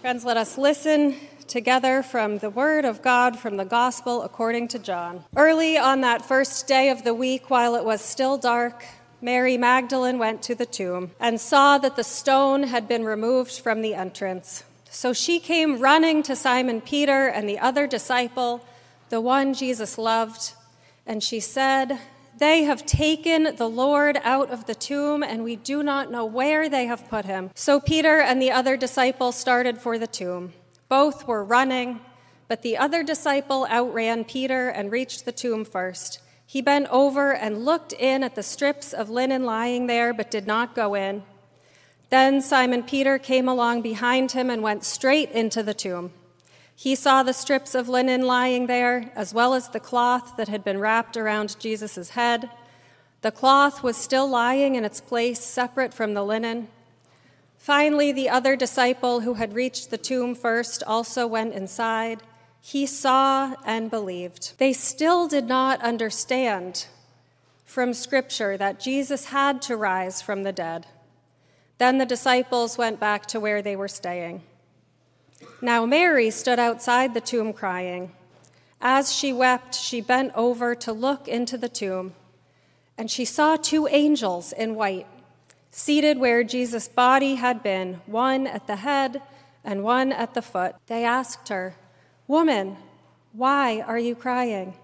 Friends, let us listen together from the Word of God, from the Gospel according to John. Early on that first day of the week, while it was still dark, Mary Magdalene went to the tomb and saw that the stone had been removed from the entrance. So she came running to Simon Peter and the other disciple, the one Jesus loved, and she said, "They have taken the Lord out of the tomb, and we do not know where they have put him." So Peter and the other disciple started for the tomb. Both were running, but the other disciple outran Peter and reached the tomb first. He bent over and looked in at the strips of linen lying there, but did not go in. Then Simon Peter came along behind him and went straight into the tomb. He saw the strips of linen lying there, as well as the cloth that had been wrapped around Jesus' head. The cloth was still lying in its place, separate from the linen. Finally, the other disciple who had reached the tomb first also went inside. He saw and believed. They still did not understand from Scripture that Jesus had to rise from the dead. Then the disciples went back to where they were staying. Now Mary stood outside the tomb crying. As she wept, she bent over to look into the tomb, and she saw two angels in white, seated where Jesus' body had been, one at the head and one at the foot. They asked her, "Woman, why are you crying?"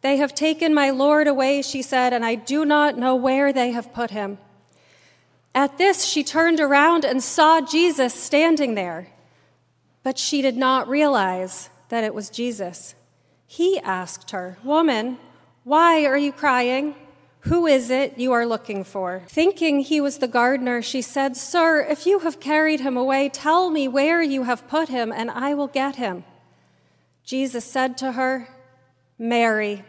"They have taken my Lord away," she said, "and I do not know where they have put him." At this, she turned around and saw Jesus standing there, but she did not realize that it was Jesus. He asked her, "Woman, why are you crying? Who is it you are looking for?" Thinking he was the gardener, she said, "Sir, if you have carried him away, tell me where you have put him, and I will get him." Jesus said to her, "Mary."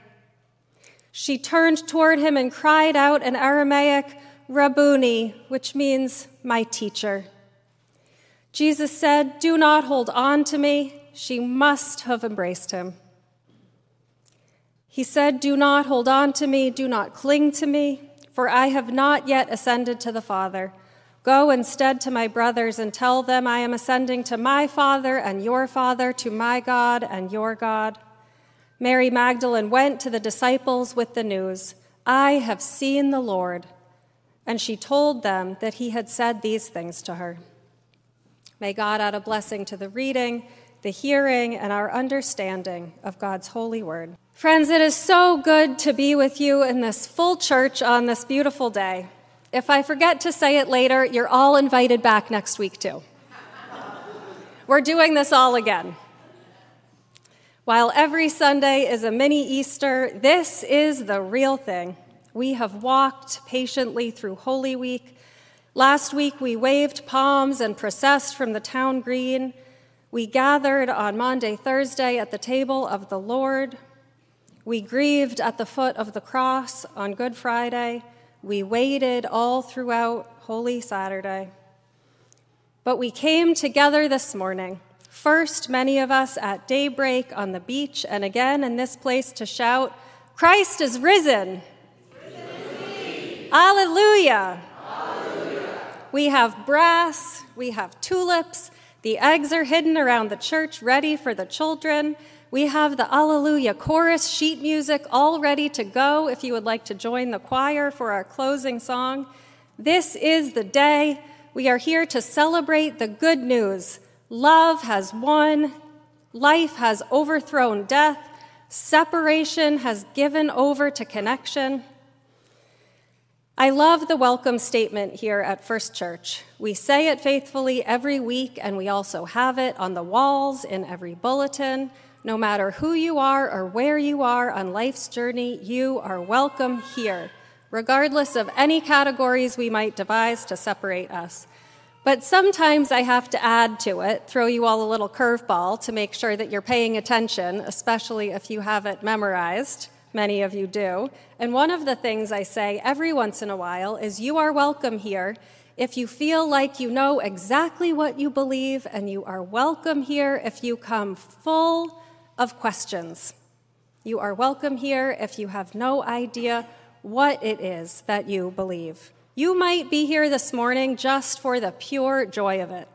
She turned toward him and cried out in Aramaic, "Rabboni," which means "my teacher." Jesus said, "Do not hold on to me." She must have embraced him. He said, "Do not hold on to me, do not cling to me, for I have not yet ascended to the Father. Go instead to my brothers and tell them I am ascending to my Father and your Father, to my God and your God." Mary Magdalene went to the disciples with the news, "I have seen the Lord." And she told them that he had said these things to her. May God add a blessing to the reading, the hearing, and our understanding of God's holy word. Friends, it is so good to be with you in this full church on this beautiful day. If I forget to say it later, you're all invited back next week too. We're doing this all again. While every Sunday is a mini Easter, this is the real thing. We have walked patiently through Holy Week. Last week, we waved palms and processed from the town green. We gathered on Maundy Thursday at the table of the Lord. We grieved at the foot of the cross on Good Friday. We waited all throughout Holy Saturday. But we came together this morning, first many of us at daybreak on the beach and again in this place to shout, "Christ is risen! Alleluia. Alleluia." We have brass, we have tulips, the eggs are hidden around the church ready for the children. We have the Alleluia chorus sheet music all ready to go if you would like to join the choir for our closing song. This is the day. We are here to celebrate the good news. Love has won, life has overthrown death, separation has given over to connection. I love the welcome statement here at First Church. We say it faithfully every week, and we also have it on the walls in every bulletin. No matter who you are or where you are on life's journey, you are welcome here, regardless of any categories we might devise to separate us. But sometimes I have to add to it, throw you all a little curveball to make sure that you're paying attention, especially if you have it memorized. Many of you do. And one of the things I say every once in a while is you are welcome here if you feel like you know exactly what you believe, and you are welcome here if you come full of questions. You are welcome here if you have no idea what it is that you believe. You might be here this morning just for the pure joy of it.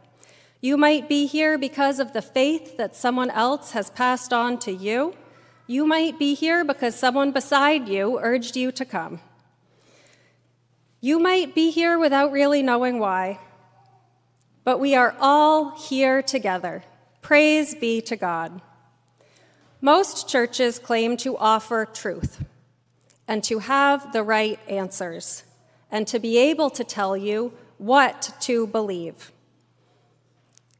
You might be here because of the faith that someone else has passed on to you. You might be here because someone beside you urged you to come. You might be here without really knowing why. But we are all here together. Praise be to God. Most churches claim to offer truth and to have the right answers and to be able to tell you what to believe.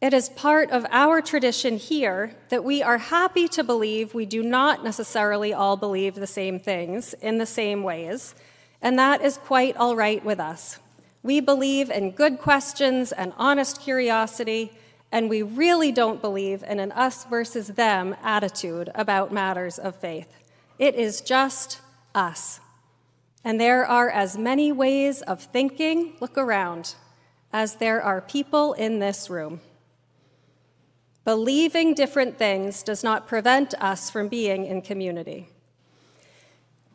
It is part of our tradition here that we are happy to believe we do not necessarily all believe the same things in the same ways, and that is quite all right with us. We believe in good questions and honest curiosity, and we really don't believe in an us versus them attitude about matters of faith. It is just us. And there are as many ways of thinking, look around, as there are people in this room. Believing different things does not prevent us from being in community.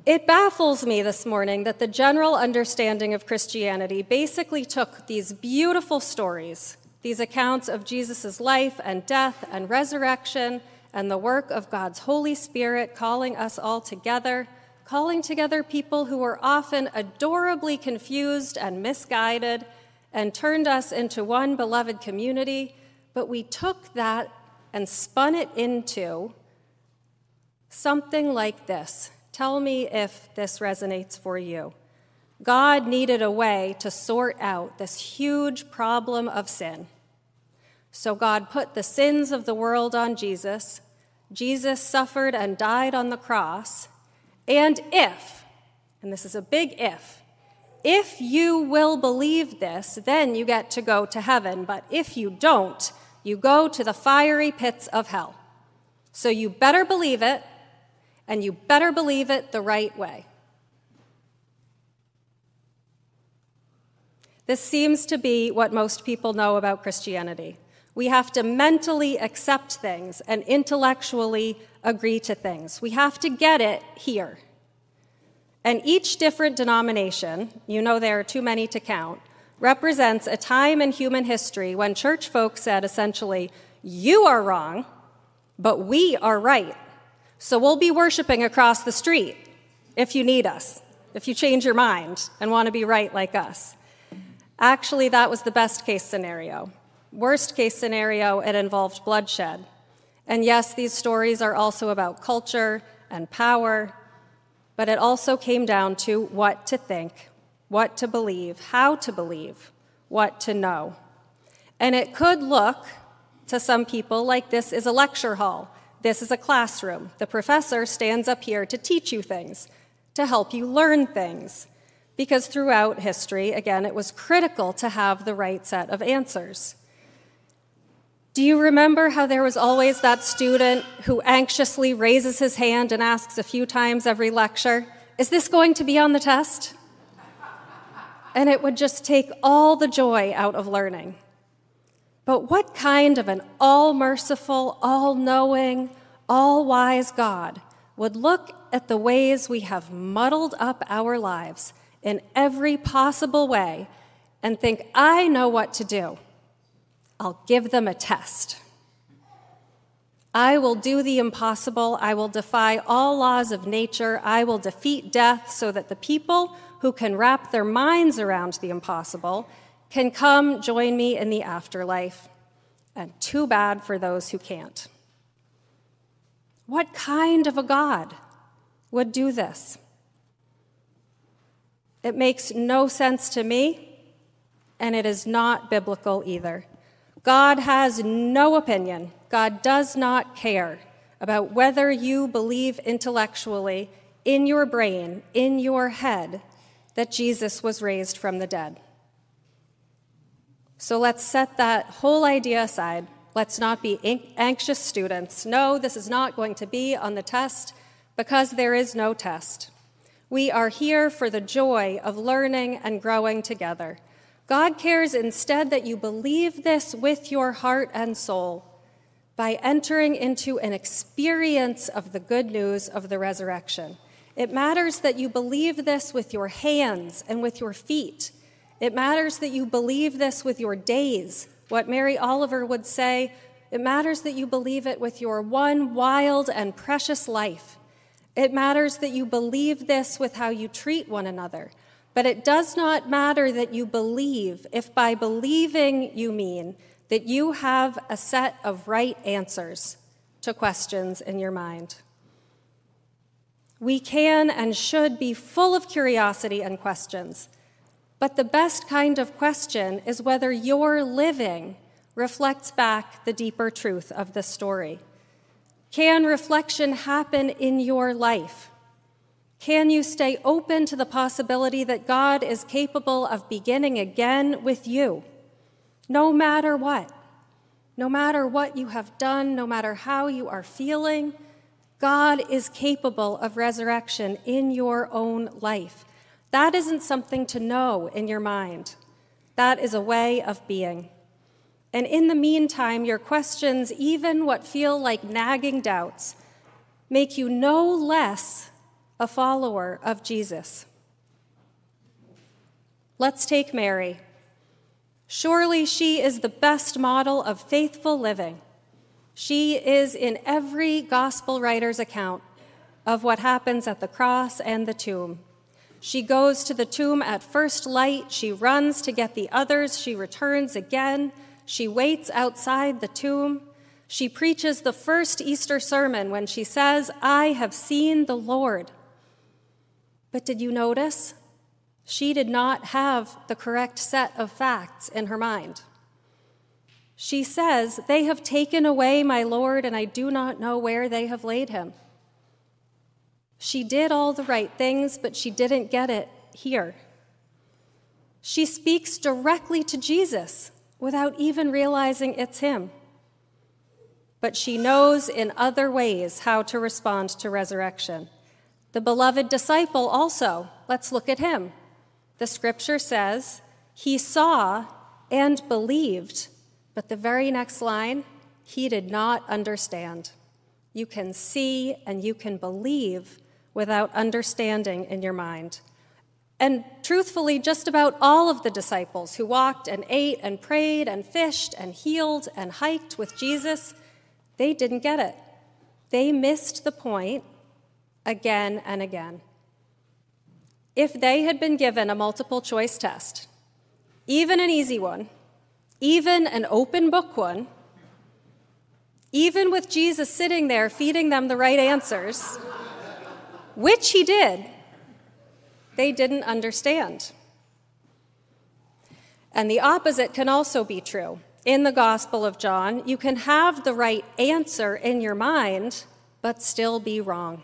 It baffles me this morning that the general understanding of Christianity basically took these beautiful stories, these accounts of Jesus' life and death and resurrection and the work of God's Holy Spirit calling us all together, calling together people who were often adorably confused and misguided, and turned us into one beloved community. But we took that and spun it into something like this. Tell me if this resonates for you. God needed a way to sort out this huge problem of sin. So God put the sins of the world on Jesus. Jesus suffered and died on the cross. And if, and this is a big if you will believe this, then you get to go to heaven. But if you don't, you go to the fiery pits of hell. So you better believe it, and you better believe it the right way. This seems to be what most people know about Christianity. We have to mentally accept things and intellectually agree to things. We have to get it here. And each different denomination, you know there are too many to count, represents a time in human history when church folk said essentially, you are wrong, but we are right. So we'll be worshiping across the street if you need us, if you change your mind and want to be right like us. Actually, that was the best case scenario. Worst case scenario, it involved bloodshed. And yes, these stories are also about culture and power, but it also came down to what to think, what to believe, how to believe, what to know. And it could look to some people like this is a lecture hall, this is a classroom. The professor stands up here to teach you things, to help you learn things. Because throughout history, again, it was critical to have the right set of answers. Do you remember how there was always that student who anxiously raises his hand and asks a few times every lecture, is this going to be on the test? And it would just take all the joy out of learning. But what kind of an all-merciful, all-knowing, all-wise God would look at the ways we have muddled up our lives in every possible way and think, I know what to do. I'll give them a test. I will do the impossible. I will defy all laws of nature. I will defeat death so that the people who can wrap their minds around the impossible can come join me in the afterlife. And too bad for those who can't. What kind of a God would do this? It makes no sense to me, and it is not biblical either. God has no opinion. God does not care about whether you believe intellectually, in your brain, in your head, that Jesus was raised from the dead. So let's set that whole idea aside. Let's not be anxious students. No, this is not going to be on the test, because there is no test. We are here for the joy of learning and growing together. God cares instead that you believe this with your heart and soul by entering into an experience of the good news of the resurrection. It matters that you believe this with your hands and with your feet. It matters that you believe this with your days, What Mary Oliver would say, it matters that you believe it with your one wild and precious life. It matters that you believe this with how you treat one another. But it does not matter that you believe if by believing you mean that you have a set of right answers to questions in your mind. We can and should be full of curiosity and questions, but the best kind of question is whether your living reflects back the deeper truth of the story. Can reflection happen in your life? Can you stay open to the possibility that God is capable of beginning again with you, no matter what? No matter what you have done, no matter how you are feeling, God is capable of resurrection in your own life. That isn't something to know in your mind. That is a way of being. And in the meantime, your questions, even what feel like nagging doubts, make you no less a follower of Jesus. Let's take Mary. Surely she is the best model of faithful living. She is in every gospel writer's account of what happens at the cross and the tomb. She goes to the tomb at first light. She runs to get the others. She returns again. She waits outside the tomb. She preaches the first Easter sermon when she says, "I have seen the Lord." But did you notice? She did not have the correct set of facts in her mind. She says, "They have taken away my Lord, and I do not know where they have laid him." She did all the right things, but she didn't get it here. She speaks directly to Jesus without even realizing it's him. But she knows in other ways how to respond to resurrection. The beloved disciple also, let's look at him. The scripture says, he saw and believed, but the very next line, he did not understand. You can see and you can believe without understanding in your mind. And truthfully, just about all of the disciples who walked and ate and prayed and fished and healed and hiked with Jesus, they didn't get it. They missed the point again and again. If they had been given a multiple choice test, even an easy one, even an open book one, even with Jesus sitting there feeding them the right answers, which he did, they didn't understand. And the opposite can also be true. In the Gospel of John, you can have the right answer in your mind, but still be wrong.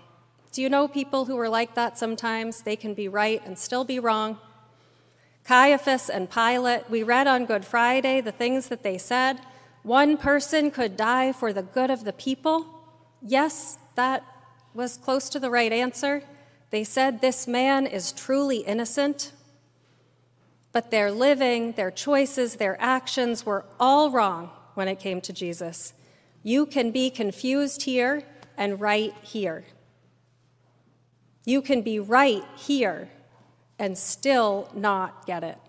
Do you know people who are like that sometimes? They can be right and still be wrong. Caiaphas and Pilate, we read on Good Friday the things that they said. One person could die for the good of the people. Yes, that was close to the right answer. They said, "This man is truly innocent." But their living, their choices, their actions were all wrong when it came to Jesus. You can be confused here and right here. You can be right here and still not get it.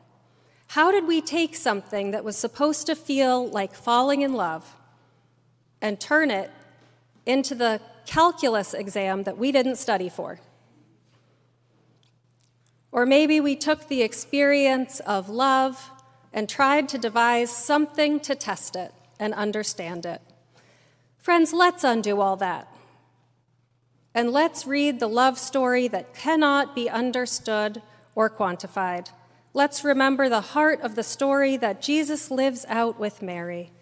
How did we take something that was supposed to feel like falling in love and turn it into the calculus exam that we didn't study for? Or maybe we took the experience of love and tried to devise something to test it and understand it. Friends, let's undo all that. And let's read the love story that cannot be understood or quantified. Let's remember the heart of the story that Jesus lives out with Mary.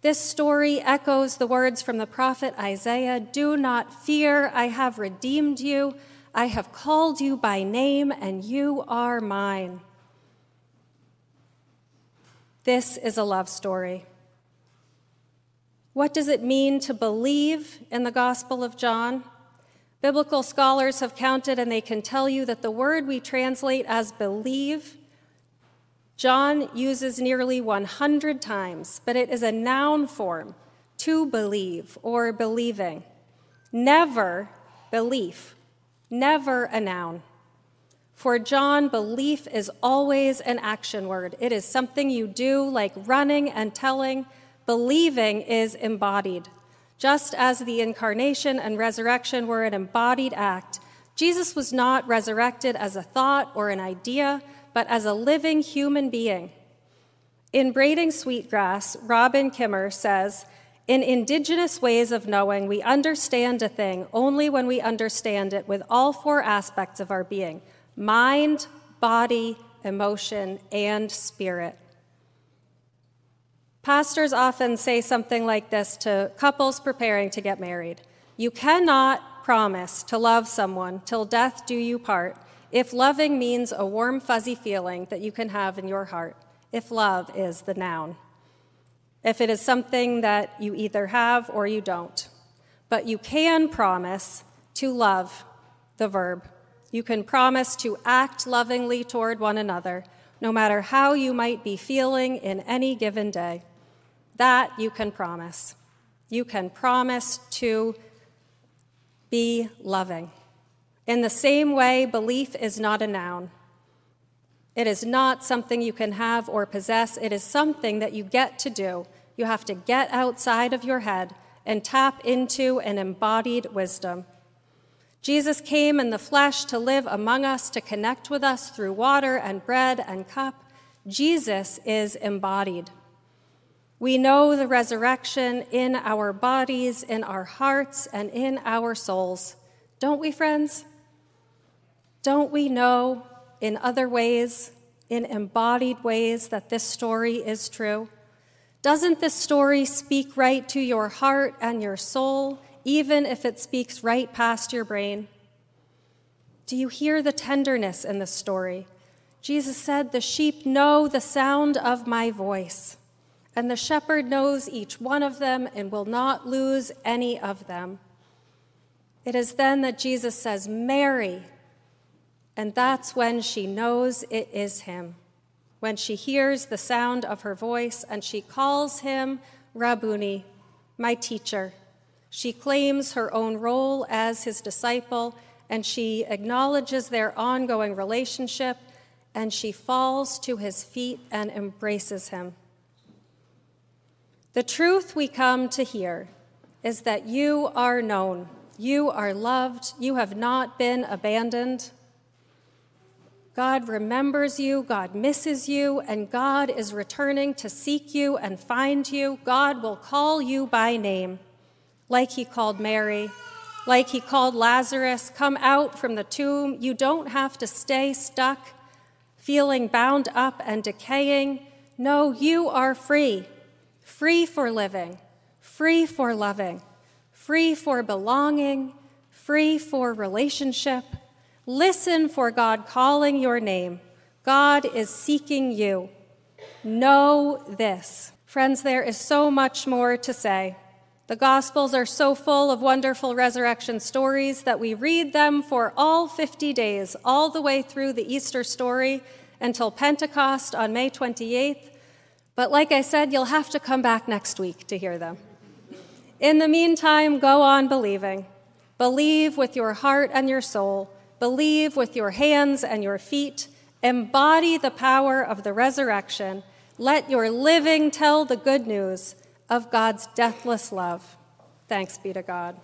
This story echoes the words from the prophet Isaiah, "Do not fear, I have redeemed you. I have called you by name, and you are mine." This is a love story. What does it mean to believe in the Gospel of John? Biblical scholars have counted, and they can tell you that the word we translate as believe, John uses nearly 100 times, but it is a noun form, to believe or believing. Never belief, never a noun. For John, belief is always an action word. It is something you do, like running and telling. Believing is embodied. Just as the incarnation and resurrection were an embodied act, Jesus was not resurrected as a thought or an idea, but as a living human being. In Braiding Sweetgrass, Robin Kimmer says, "In indigenous ways of knowing, we understand a thing only when we understand it with all four aspects of our being: mind, body, emotion, and spirit." Pastors often say something like this to couples preparing to get married. You cannot promise to love someone till death do you part if loving means a warm, fuzzy feeling that you can have in your heart, if love is the noun, if it is something that you either have or you don't. But you can promise to love, the verb. You can promise to act lovingly toward one another, no matter how you might be feeling in any given day. That you can promise. You can promise to be loving. In the same way, belief is not a noun. It is not something you can have or possess. It is something that you get to do. You have to get outside of your head and tap into an embodied wisdom. Jesus came in the flesh to live among us, to connect with us through water and bread and cup. Jesus is embodied. We know the resurrection in our bodies, in our hearts, and in our souls. Don't we, friends? Don't we know in other ways, in embodied ways, that this story is true? Doesn't this story speak right to your heart and your soul, even if it speaks right past your brain? Do you hear the tenderness in the story? Jesus said, "The sheep know the sound of my voice, and the shepherd knows each one of them and will not lose any of them." It is then that Jesus says, "Mary," and that's when she knows it is him, when she hears the sound of her voice and she calls him Rabboni, my teacher. She claims her own role as his disciple, and she acknowledges their ongoing relationship, and she falls to his feet and embraces him. The truth we come to hear is that you are known, you are loved, you have not been abandoned. God remembers you, God misses you, and God is returning to seek you and find you. God will call you by name. Like he called Mary, like he called Lazarus, come out from the tomb. You don't have to stay stuck, feeling bound up and decaying. No, you are free, free for living, free for loving, free for belonging, free for relationship. Listen for God calling your name. God is seeking you. Know this. Friends, there is so much more to say. The Gospels are so full of wonderful resurrection stories that we read them for all 50 days, all the way through the Easter story until Pentecost on May 28th. But like I said, you'll have to come back next week to hear them. In the meantime, go on believing. Believe with your heart and your soul. Believe with your hands and your feet. Embody the power of the resurrection. Let your living tell the good news of God's deathless love. Thanks be to God.